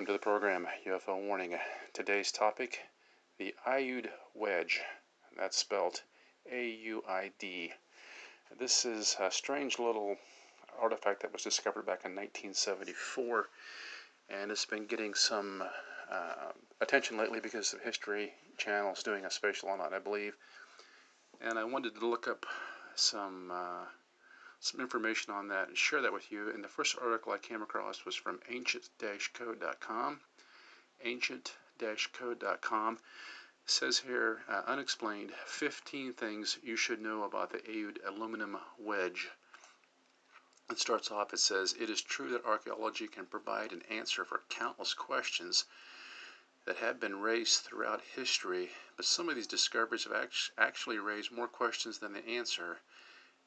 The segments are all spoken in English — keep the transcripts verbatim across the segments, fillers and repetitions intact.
welcome to the program, U F O Warning. Today's topic, the Aiud wedge. That's spelled A U I D. This is a strange little artifact that was discovered back in nineteen seventy-four, and it's been getting some uh, attention lately because the History Channel is doing a special on it, I believe. And I wanted to look up some uh, some information on that and share that with you. And the first article I came across was from ancient dash code dot com. ancient dash code dot com says here, uh, unexplained, fifteen things you should know about the Aiud aluminum wedge. It starts off, it says, it is true that archaeology can provide an answer for countless questions that have been raised throughout history, but some of these discoveries have act actually raised more questions than the answer.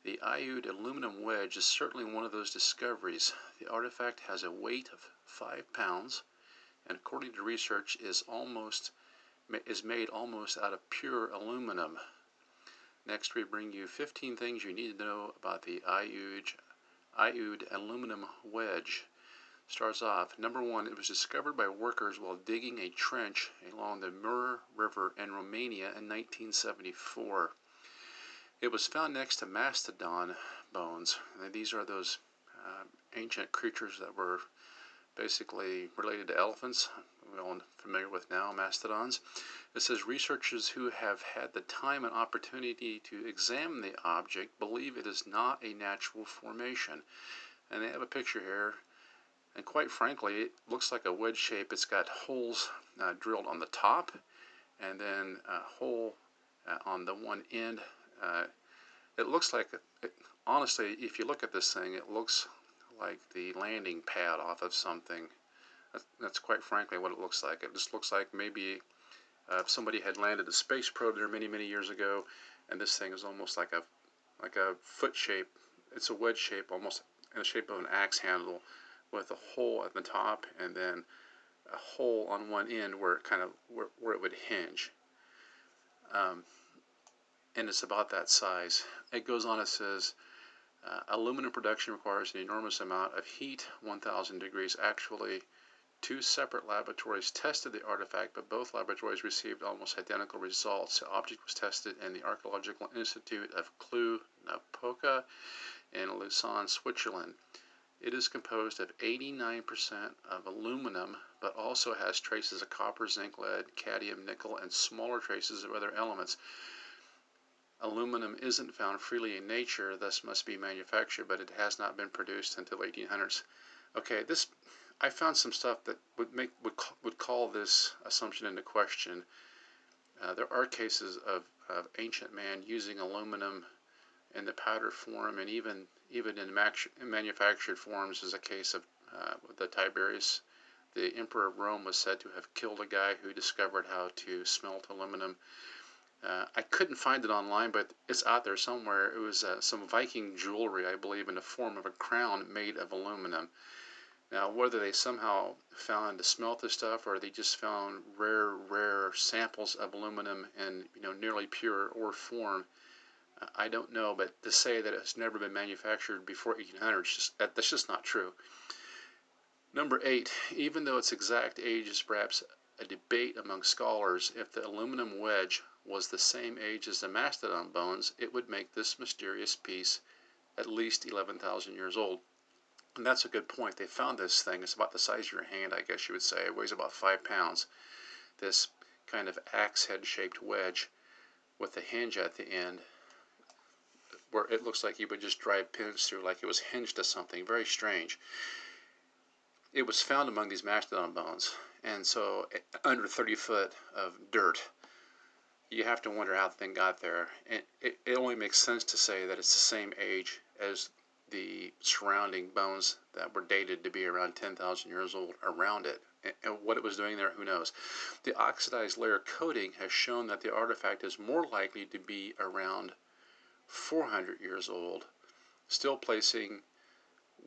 The Aiud aluminum wedge is certainly one of those discoveries. The artifact has a weight of five pounds, and according to research, is almost is made almost out of pure aluminum. Next, we bring you fifteen things you need to know about the Aiud Aiud aluminum wedge. Starts off. Number one, it was discovered by workers while digging a trench along the Mureș River in Romania in nineteen seventy-four. It was found next to mastodon bones. And these are those uh, ancient creatures that were basically related to elephants. We're all familiar with now, mastodons. It says researchers who have had the time and opportunity to examine the object believe it is not a natural formation. And they have a picture here. And quite frankly, it looks like a wedge shape. It's got holes uh, drilled on the top and then a hole uh, on the one end. Uh, it looks like, it, honestly, if you look at this thing, it looks like the landing pad off of something. That's, that's quite frankly what it looks like. It just looks like maybe uh, if somebody had landed a space probe there many, many years ago, and this thing is almost like a like a foot shape. It's a wedge shape, almost in the shape of an axe handle, with a hole at the top and then a hole on one end where it kind of where, where it would hinge. Um, and it's about that size. It goes on, it says, uh, aluminum production requires an enormous amount of heat, one thousand degrees. Actually, two separate laboratories tested the artifact, but both laboratories received almost identical results. The object was tested in the Archaeological Institute of Cluj-Napoca in Lucerne, Switzerland. It is composed of eighty-nine percent of aluminum, but also has traces of copper, zinc, lead, cadmium, nickel, and smaller traces of other elements. Aluminum isn't found freely in nature, thus must be manufactured, but it has not been produced until eighteen hundreds. Okay, this I found some stuff that would make would would call this assumption into question. Uh, there are cases of, of ancient man using aluminum in the powder form, and even even in manufactured forms, is a case of uh, the Tiberius. The Emperor of Rome was said to have killed a guy who discovered how to smelt aluminum. Uh, I couldn't find it online, but it's out there somewhere. It was uh, some Viking jewelry, I believe, in the form of a crown made of aluminum. Now, whether they somehow found to smelt this stuff, or they just found rare, rare samples of aluminum in you know nearly pure ore form, I don't know, but to say that it's never been manufactured before eighteen hundred, just, that, that's just not true. Number eight, even though its exact age is perhaps a debate among scholars, if the aluminum wedge was the same age as the mastodon bones, it would make this mysterious piece at least eleven thousand years old. And that's a good point. They found this thing. It's about the size of your hand, I guess you would say. It weighs about five pounds. This kind of axe head shaped wedge with a hinge at the end, where it looks like you would just drive pins through, like it was hinged to something. Very strange. It was found among these mastodon bones, and so under thirty foot of dirt. You have to wonder how the thing got there. And it, it only makes sense to say that it's the same age as the surrounding bones that were dated to be around ten thousand years old around it. And what it was doing there, who knows. The oxidized layer coating has shown that the artifact is more likely to be around four hundred years old, still placing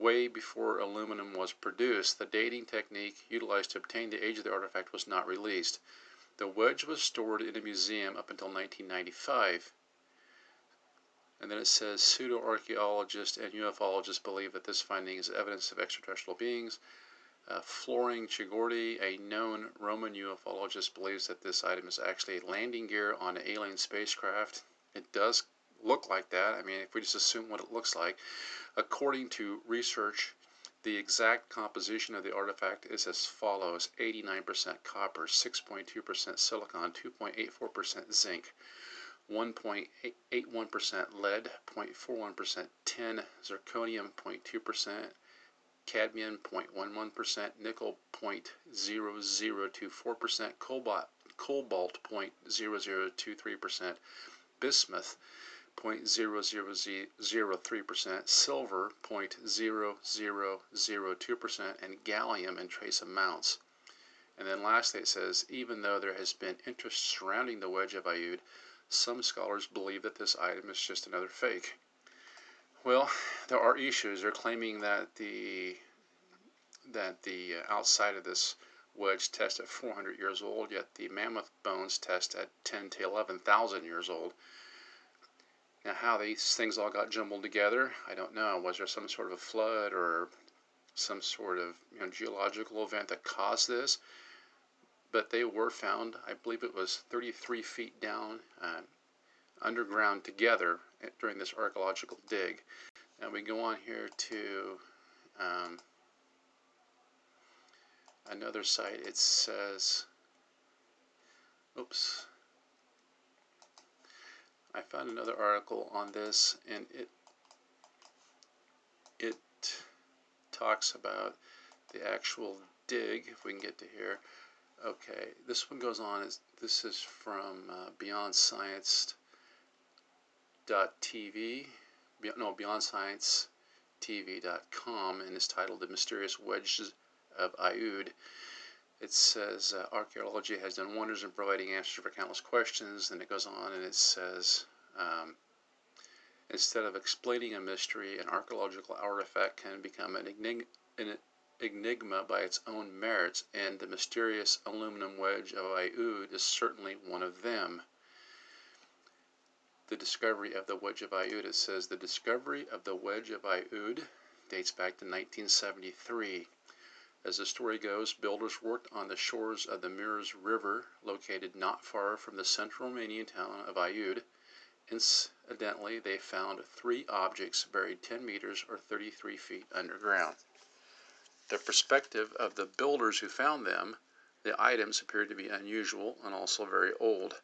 way before aluminum was produced. The dating technique utilized to obtain the age of the artifact was not released. The wedge was stored in a museum up until nineteen ninety-five. And then it says pseudo-archaeologists and U F O logists believe that this finding is evidence of extraterrestrial beings. Uh, Florin Ciurcina, a known Roman ufologist, believes that this item is actually a landing gear on an alien spacecraft. It does look like that. I mean, if we just assume what it looks like, according to research, the exact composition of the artifact is as follows: eighty-nine percent copper, six point two percent silicon, two point eight four percent zinc, one point eight one percent lead, zero point four one percent tin, zirconium, zero point two percent. Cadmium zero point one one percent, nickel zero point zero zero two four percent, cobalt cobalt zero point zero zero two three percent, bismuth zero point zero zero zero three percent, silver zero point zero zero zero two percent, and gallium in trace amounts. And then lastly it says, even though there has been interest surrounding the wedge of Aiud, some scholars believe that this item is just another fake. Well, there are issues. They're claiming that the that the outside of this wedge tests at four hundred years old, yet the mammoth bones test at ten to eleven thousand years old. Now, how these things all got jumbled together, I don't know. Was there some sort of a flood or some sort of you know, geological event that caused this? But they were found, I believe it was thirty-three feet down, uh, underground together during this archaeological dig. Now we go on here to um, another site. It says, oops, I found another article on this, and it it talks about the actual dig, if we can get to here. Okay, this one goes on. It's, this is from uh, Beyond Science T V, no, Beyond Science T V dot com, and it's titled The Mysterious Wedges of Aiud. It says uh, archaeology has done wonders in providing answers for countless questions. Then it goes on and it says, um, instead of explaining a mystery, an archaeological artifact can become an, enig an enigma by its own merits, and the mysterious aluminum wedge of Aiud is certainly one of them. The discovery of the wedge of Aiud. It says the discovery of the wedge of Aiud dates back to nineteen seventy-three. As the story goes, builders worked on the shores of the Mureș River, located not far from the central Romanian town of Aiud. Incidentally, they found three objects buried ten meters or thirty-three feet underground. The perspective of the builders who found them, the items appeared to be unusual and also very old,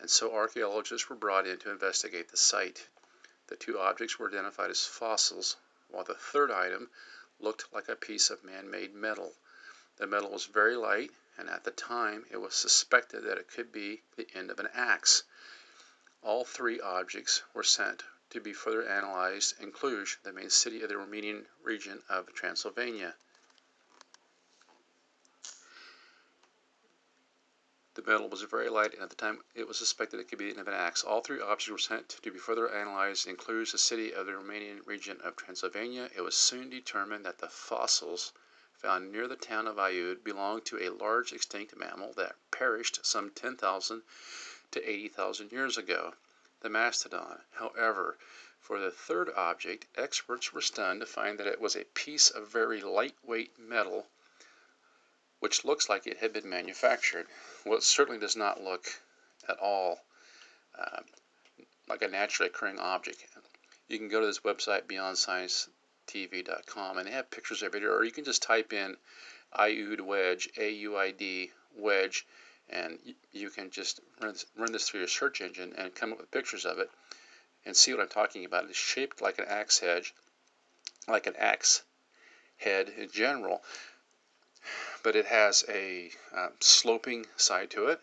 and so archaeologists were brought in to investigate the site. The two objects were identified as fossils, while the third item looked like a piece of man-made metal. The metal was very light, and at the time it was suspected that it could be the end of an axe. All three objects were sent to be further analyzed in Cluj, the main city of the Romanian region of Transylvania. The metal was very light, and at the time it was suspected it could be the end of an axe. All three objects were sent to be further analyzed in Cluj, the city of the Romanian region of Transylvania. It was soon determined that the fossils found near the town of Aiud belonged to a large extinct mammal that perished some ten thousand to eighty thousand years ago, the mastodon. However, for the third object, experts were stunned to find that it was a piece of very lightweight metal, which looks like it had been manufactured. Well, it certainly does not look at all um, like a naturally occurring object. You can go to this website, Beyond Science T V dot com, and they have pictures every day, or you can just type in Aiud wedge, A U I D wedge, and you can just run this, run this through your search engine and come up with pictures of it and see what I'm talking about. It's shaped like an axe head, like an axe head in general, but it has a uh, sloping side to it,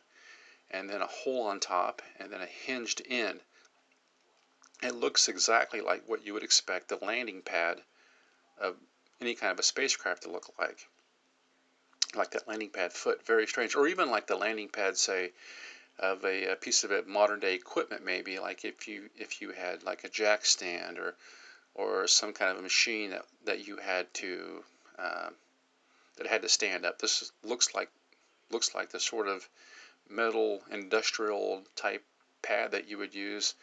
and then a hole on top, and then a hinged end. It looks exactly like what you would expect the landing pad of any kind of a spacecraft to look like. Like that landing pad foot, very strange. Or even like the landing pad, say, of a, a piece of modern day equipment maybe, like if you if you had like a jack stand or, or some kind of a machine that, that you had to... Uh, that had to stand up. This looks like looks like the sort of metal industrial type pad that you would use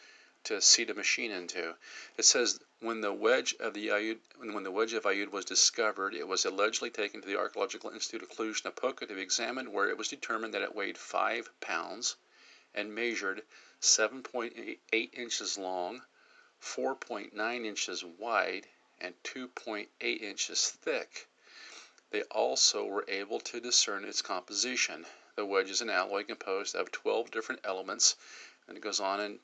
to seat a machine into. It says when the wedge of the Aiud, when the wedge of Aiud was discovered, it was allegedly taken to the Archaeological Institute of Cluj-Napoca to be examined, where it was determined that it weighed five pounds and measured seven point eight inches long, four point nine inches wide, and two point eight inches thick. They also were able to discern its composition. The wedge is an alloy composed of twelve different elements, and it goes on and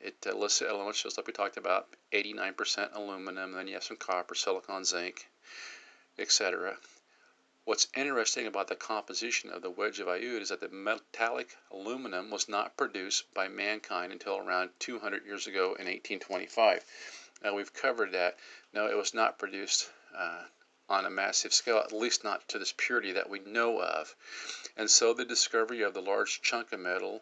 it uh, lists the elements just like we talked about, eighty-nine percent aluminum, then you have some copper, silicon, zinc, et cetera. What's interesting about the composition of the wedge of Aiud is that the metallic aluminum was not produced by mankind until around two hundred years ago in eighteen twenty-five. Now we've covered that. No, it was not produced uh, on a massive scale, at least not to this purity that we know of. And so the discovery of the large chunk of metal,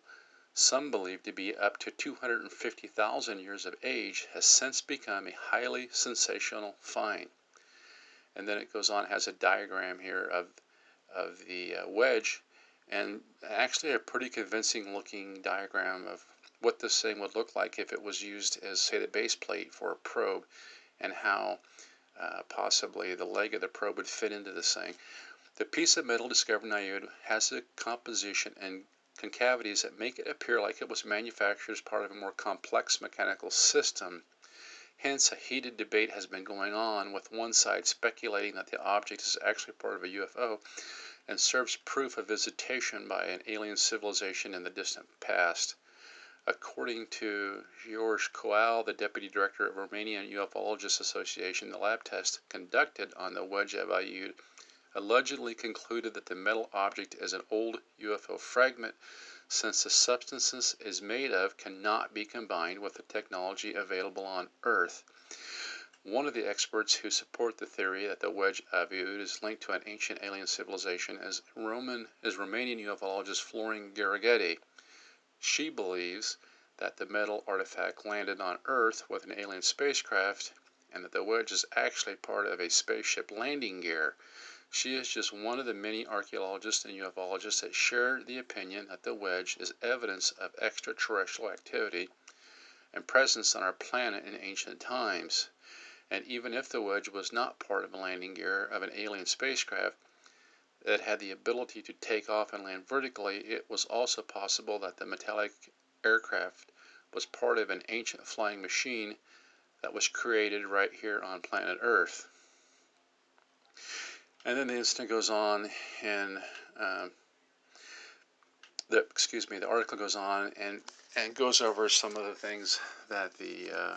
some believe to be up to two hundred fifty thousand years of age, has since become a highly sensational find. And then it goes on, it has a diagram here of, of the uh, wedge, and actually a pretty convincing looking diagram of what this thing would look like if it was used as, say, the base plate for a probe, and how uh, possibly the leg of the probe would fit into this thing. The piece of metal discovered in Aiud has a composition and concavities that make it appear like it was manufactured as part of a more complex mechanical system. Hence, a heated debate has been going on, with one side speculating that the object is actually part of a U F O and serves proof of visitation by an alien civilization in the distant past. According to George Koal, the deputy director of Romanian Ufologists Association, the lab test conducted on the wedge of Aiud allegedly concluded that the metal object is an old U F O fragment, since the substances it is made of cannot be combined with the technology available on Earth. One of the experts who support the theory that the wedge of Aiud is linked to an ancient alien civilization is Roman is Romanian ufologist Florin Garageti. She believes that the metal artifact landed on Earth with an alien spacecraft, and that the wedge is actually part of a spaceship landing gear. She is just one of the many archaeologists and ufologists that share the opinion that the wedge is evidence of extraterrestrial activity and presence on our planet in ancient times. And even if the wedge was not part of a landing gear of an alien spacecraft that had the ability to take off and land vertically, it was also possible that the metallic aircraft was part of an ancient flying machine that was created right here on planet Earth. And then the incident goes on, and um, the excuse me, the article goes on and and goes over some of the things that the uh,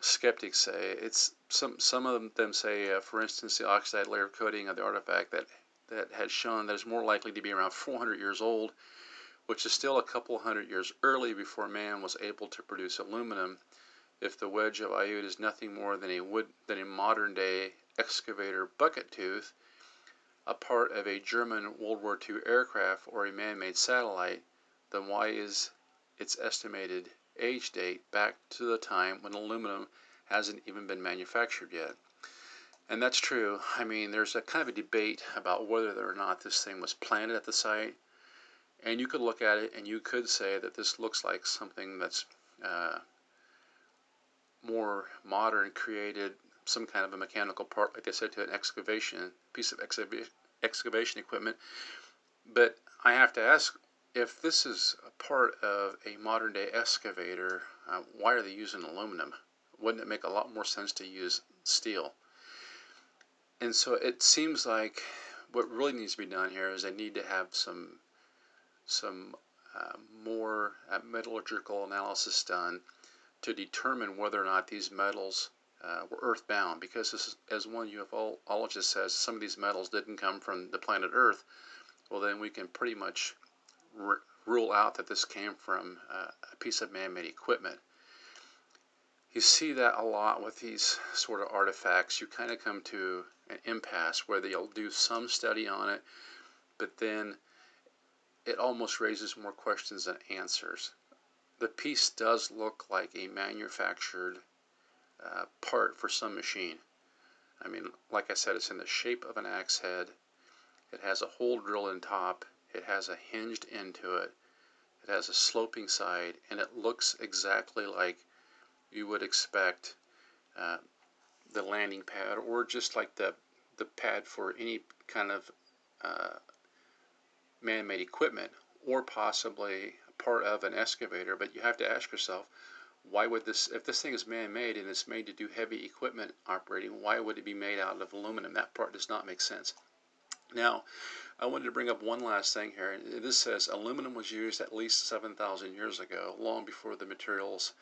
skeptics say. It's some some of them say, uh, for instance, the oxide layer coating of the artifact that that has shown that it's more likely to be around four hundred years old, which is still a couple hundred years early before man was able to produce aluminum. If the wedge of Aiud is nothing more than a wood than a modern day excavator bucket tooth, a part of a German World War Two aircraft or a man-made satellite, then why is its estimated age date back to the time when aluminum hasn't even been manufactured yet? And that's true. I mean, there's a kind of a debate about whether or not this thing was planted at the site, and you could look at it and you could say that this looks like something that's uh, more modern, created some kind of a mechanical part, like I said, to an excavation, piece of excava excavation equipment. But I have to ask, if this is a part of a modern day excavator, uh, why are they using aluminum? Wouldn't it make a lot more sense to use steel? And so it seems like what really needs to be done here is they need to have some, some uh, more uh, metallurgical analysis done to determine whether or not these metals Uh, were earthbound, because this is, as one ufologist says, some of these metals didn't come from the planet Earth. Well, then we can pretty much rule out that this came from uh, a piece of man-made equipment. You see that a lot with these sort of artifacts. You kind of come to an impasse where they'll do some study on it, but then it almost raises more questions than answers. The piece does look like a manufactured Uh, part for some machine. I mean, like I said, it's in the shape of an axe head. It has a hole drilled in top. It has a hinged end to it. It has a sloping side, and it looks exactly like you would expect uh, the landing pad, or just like the, the pad for any kind of uh, man-made equipment, or possibly part of an excavator. But you have to ask yourself, why would this, if this thing is man-made and it's made to do heavy equipment operating, why would it be made out of aluminum? That part does not make sense. Now, I wanted to bring up one last thing here. This says aluminum was used at least seven thousand years ago, long before the materials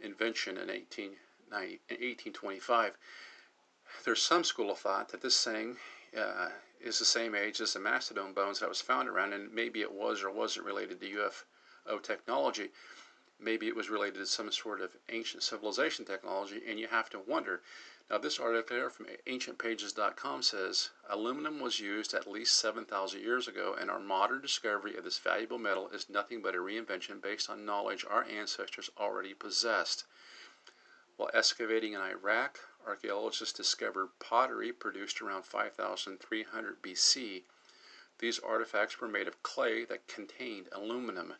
invention in eighteen twenty-five. There's some school of thought that this thing uh, is the same age as the mastodon bones that was found around, and maybe it was or wasn't related to U F O technology. Maybe it was related to some sort of ancient civilization technology, and you have to wonder. Now, this article here from ancient pages dot com says, aluminum was used at least seven thousand years ago, and our modern discovery of this valuable metal is nothing but a reinvention based on knowledge our ancestors already possessed. While excavating in Iraq, archaeologists discovered pottery produced around five thousand three hundred B C. These artifacts were made of clay that contained aluminum.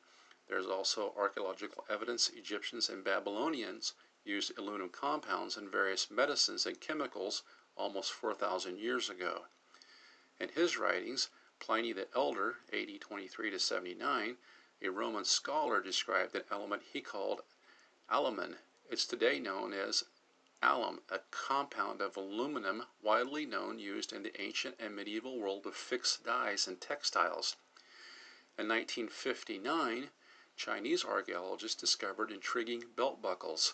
There's also archaeological evidence Egyptians and Babylonians used aluminum compounds in various medicines and chemicals almost four thousand years ago. In his writings, Pliny the Elder, A D twenty-three to seventy-nine, a Roman scholar, described an element he called alumen. It's today known as alum, a compound of aluminum widely known used in the ancient and medieval world to fix dyes and textiles. In nineteen fifty-nine, Chinese archaeologists discovered intriguing belt buckles.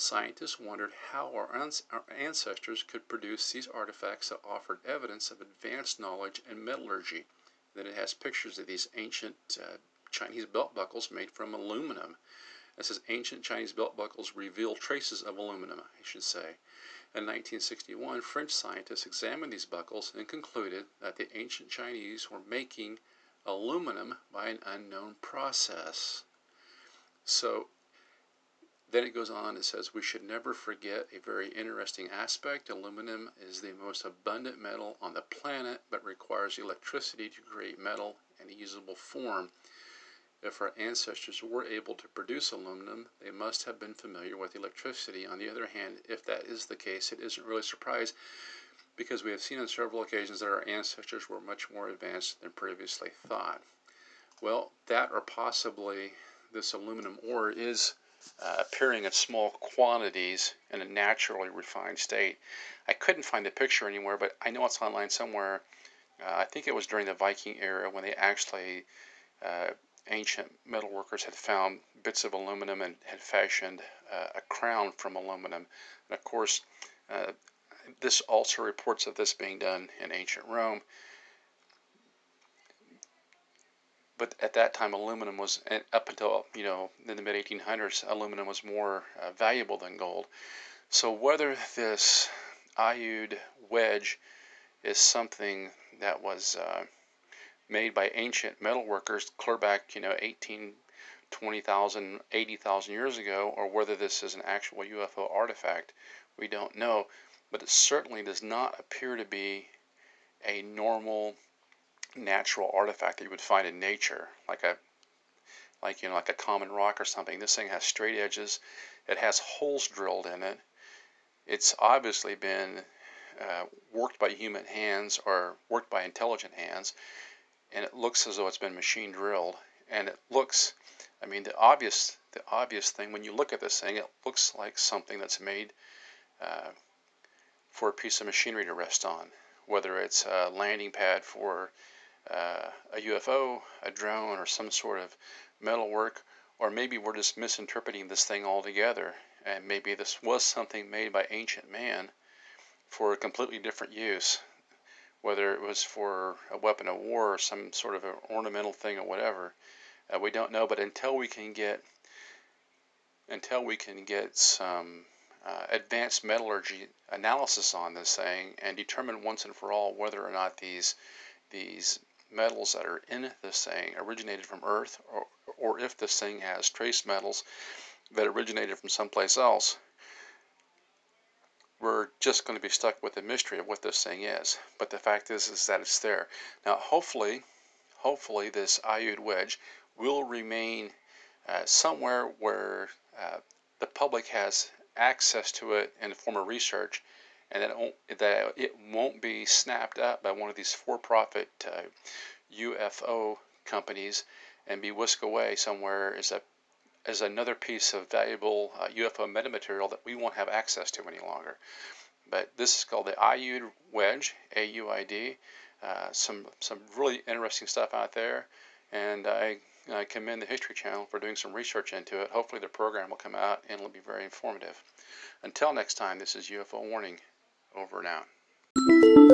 Scientists wondered how our, ans our ancestors could produce these artifacts that offered evidence of advanced knowledge and metallurgy. Then it has pictures of these ancient uh, Chinese belt buckles made from aluminum. It says ancient Chinese belt buckles reveal traces of aluminum, I should say. In nineteen sixty-one, French scientists examined these buckles and concluded that the ancient Chinese were making aluminum by an unknown process. So then it goes on, it says we should never forget a very interesting aspect. Aluminum is the most abundant metal on the planet, but requires electricity to create metal in a usable form. If our ancestors were able to produce aluminum, they must have been familiar with electricity. On the other hand, if that is the case, it isn't really a surprise, because we have seen on several occasions that our ancestors were much more advanced than previously thought. Well, that or possibly this aluminum ore is uh, appearing in small quantities in a naturally refined state. I couldn't find the picture anywhere, but I know it's online somewhere. Uh, I think it was during the Viking era when they actually, uh, ancient metal workers had found bits of aluminum and had fashioned uh, a crown from aluminum. And of course, uh, this also reports of this being done in ancient Rome. But at that time, aluminum was, up until, you know, in the mid eighteen hundreds, aluminum was more uh, valuable than gold. So whether this Aiud wedge is something that was uh, made by ancient metal workers clear back, you know, eighteen, twenty thousand, eighty thousand years ago, or whether this is an actual U F O artifact, we don't know. But it certainly does not appear to be a normal, natural artifact that you would find in nature, like a, like you know, like a common rock or something. This thing has straight edges. It has holes drilled in it. It's obviously been uh, worked by human hands or worked by intelligent hands, and it looks as though it's been machine drilled. And it looks, I mean, the obvious, the obvious thing when you look at this thing, it looks like something that's made. Uh, for a piece of machinery to rest on, whether it's a landing pad for uh, a U F O, a drone, or some sort of metal work, or maybe we're just misinterpreting this thing altogether, and maybe this was something made by ancient man for a completely different use, whether it was for a weapon of war or some sort of an ornamental thing or whatever. Uh, we don't know, but until we can get, until we can get some Uh, advanced metallurgy analysis on this thing and determine once and for all whether or not these these metals that are in this thing originated from Earth, or, or if this thing has trace metals that originated from someplace else, we're just going to be stuck with the mystery of what this thing is. But the fact is is that it's there. Now hopefully hopefully this Aiud wedge will remain uh, somewhere where uh, the public has access to it in the form of research, and that it won't, that it won't be snapped up by one of these for-profit uh, U F O companies and be whisked away somewhere as a as another piece of valuable uh, U F O metamaterial that we won't have access to any longer. But this is called the Aiud wedge, A U I D. Uh, some some really interesting stuff out there, and I, I commend the History Channel for doing some research into it. Hopefully the program will come out and it'll be very informative. Until next time, this is U F O Warning, over and out.